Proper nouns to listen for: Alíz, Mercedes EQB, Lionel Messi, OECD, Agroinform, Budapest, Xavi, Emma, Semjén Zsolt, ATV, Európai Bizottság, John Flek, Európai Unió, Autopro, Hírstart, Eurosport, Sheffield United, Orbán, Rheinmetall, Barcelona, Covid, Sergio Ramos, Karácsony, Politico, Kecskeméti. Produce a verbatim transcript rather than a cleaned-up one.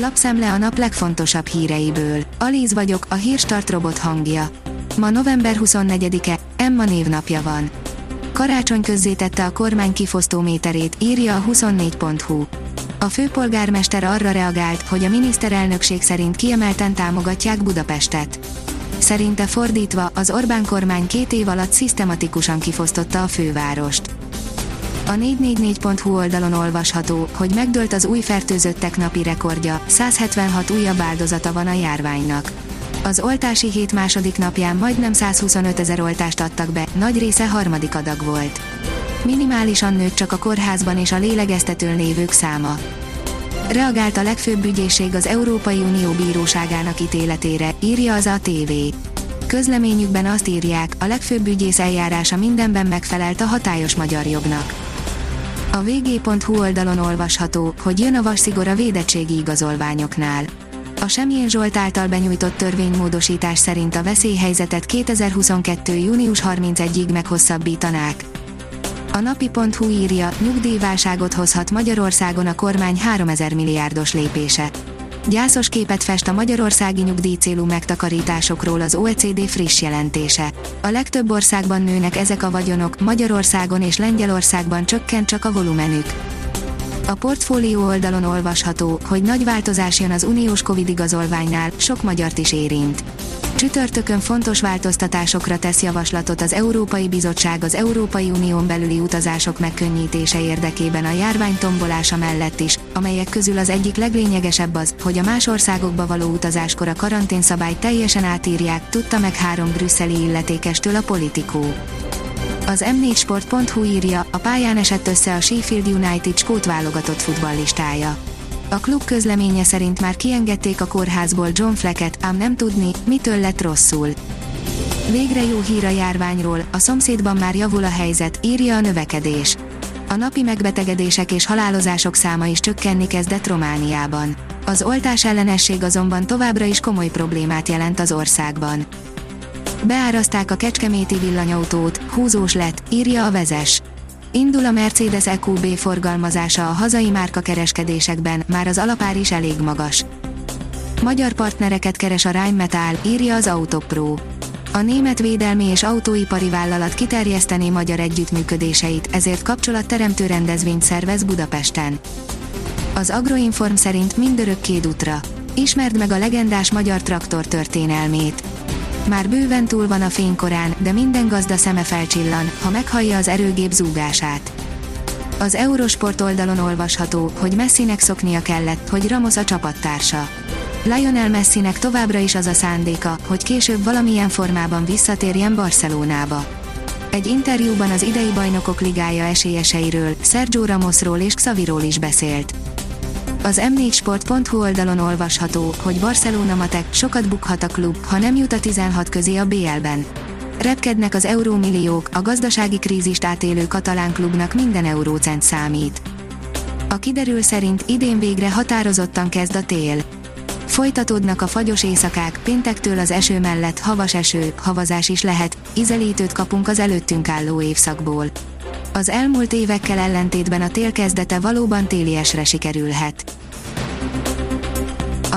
Lapszem le a nap legfontosabb híreiből. Alíz vagyok, a Hírstart robot hangja. Ma november huszonnegyedike, Emma névnapja van. Karácsony közzétette a kormány kifosztó méterét, írja a huszonnégy pont hu. A főpolgármester arra reagált, hogy a miniszterelnökség szerint kiemelten támogatják Budapestet. Szerinte fordítva, az Orbán kormány két év alatt szisztematikusan kifosztotta a fővárost. A négyszáznegyvennégy pont hu oldalon olvasható, hogy megdőlt az új fertőzöttek napi rekordja, száz hetvenhat újabb áldozata van a járványnak. Az oltási hét második napján majdnem százhuszonöt ezer oltást adtak be, nagy része harmadik adag volt. Minimálisan nőtt csak a kórházban és a lélegeztetőn lévők száma. Reagált a legfőbb ügyészség az Európai Unió bíróságának ítéletére, írja az á té vé. Közleményükben azt írják, a legfőbb ügyész eljárása mindenben megfelelt a hatályos magyar jognak. A vg.hu oldalon olvasható, hogy jön a vasszigor a védettségi igazolványoknál. A Semjén Zsolt által benyújtott törvénymódosítás szerint a veszélyhelyzetet kétezer-huszonkettő június harmincegyedikéig meghosszabbítanák. A napi.hu írja, nyugdíjválságot hozhat Magyarországon a kormány háromezer milliárdos lépése. Gyászos képet fest a magyarországi nyugdíjcélú megtakarításokról az o e cé dé friss jelentése. A legtöbb országban nőnek ezek a vagyonok, Magyarországon és Lengyelországban csökkent csak a volumenük. A portfólió oldalon olvasható, hogy nagy változás jön az uniós Covid igazolványnál, sok magyart is érint. Csütörtökön fontos változtatásokra tesz javaslatot az Európai Bizottság az Európai Unión belüli utazások megkönnyítése érdekében a járvány tombolása mellett is, amelyek közül az egyik leglényegesebb az, hogy a más országokba való utazáskor a karanténszabályt teljesen átírják, tudta meg három brüsszeli illetékestől a Politico. Az em négy sport pont hu írja, a pályán esett össze a Sheffield United skót válogatott futballistája. A klub közleménye szerint már kiengedték a kórházból John Fleket, ám nem tudni, mitől lett rosszul. Végre jó hír a járványról, a szomszédban már javul a helyzet, írja a növekedés. A napi megbetegedések és halálozások száma is csökkenni kezdett Romániában. Az oltás ellenesség azonban továbbra is komoly problémát jelent az országban. Beáraszták a kecskeméti villanyautót, húzós lett, írja a vezes. Indul a Mercedes e kú bé forgalmazása a hazai márkakereskedésekben, már az alapár is elég magas. Magyar partnereket keres a Rheinmetall, írja az Autopro. A német védelmi és autóipari vállalat kiterjesztené magyar együttműködéseit, ezért kapcsolatteremtő rendezvényt szervez Budapesten. Az Agroinform szerint mindörök kédutra. Ismerd meg a legendás magyar traktor történelmét. Már bőven túl van a fénykorán, de minden gazda szeme felcsillan, ha meghallja az erőgép zúgását. Az Eurosport oldalon olvasható, hogy Messinek szoknia kellett, hogy Ramos a csapattársa. Lionel Messinek továbbra is az a szándéka, hogy később valamilyen formában visszatérjen Barcelonába. Egy interjúban az idei Bajnokok Ligája esélyeseiről, Sergio Ramosról és Xaviról is beszélt. Az em négy sport pont hu oldalon olvasható, hogy Barcelona matek, sokat bukhat a klub, ha nem jut a tizenhat közé a bé el-ben. Repkednek az eurómilliók, a gazdasági krízist átélő katalán klubnak minden eurócent számít. A kiderül szerint idén végre határozottan kezd a tél. Folytatódnak a fagyos éjszakák, péntektől az eső mellett havas eső, havazás is lehet, ízelítőt kapunk az előttünk álló évszakból. Az elmúlt évekkel ellentétben a tél kezdete valóban téliesre sikerülhet. A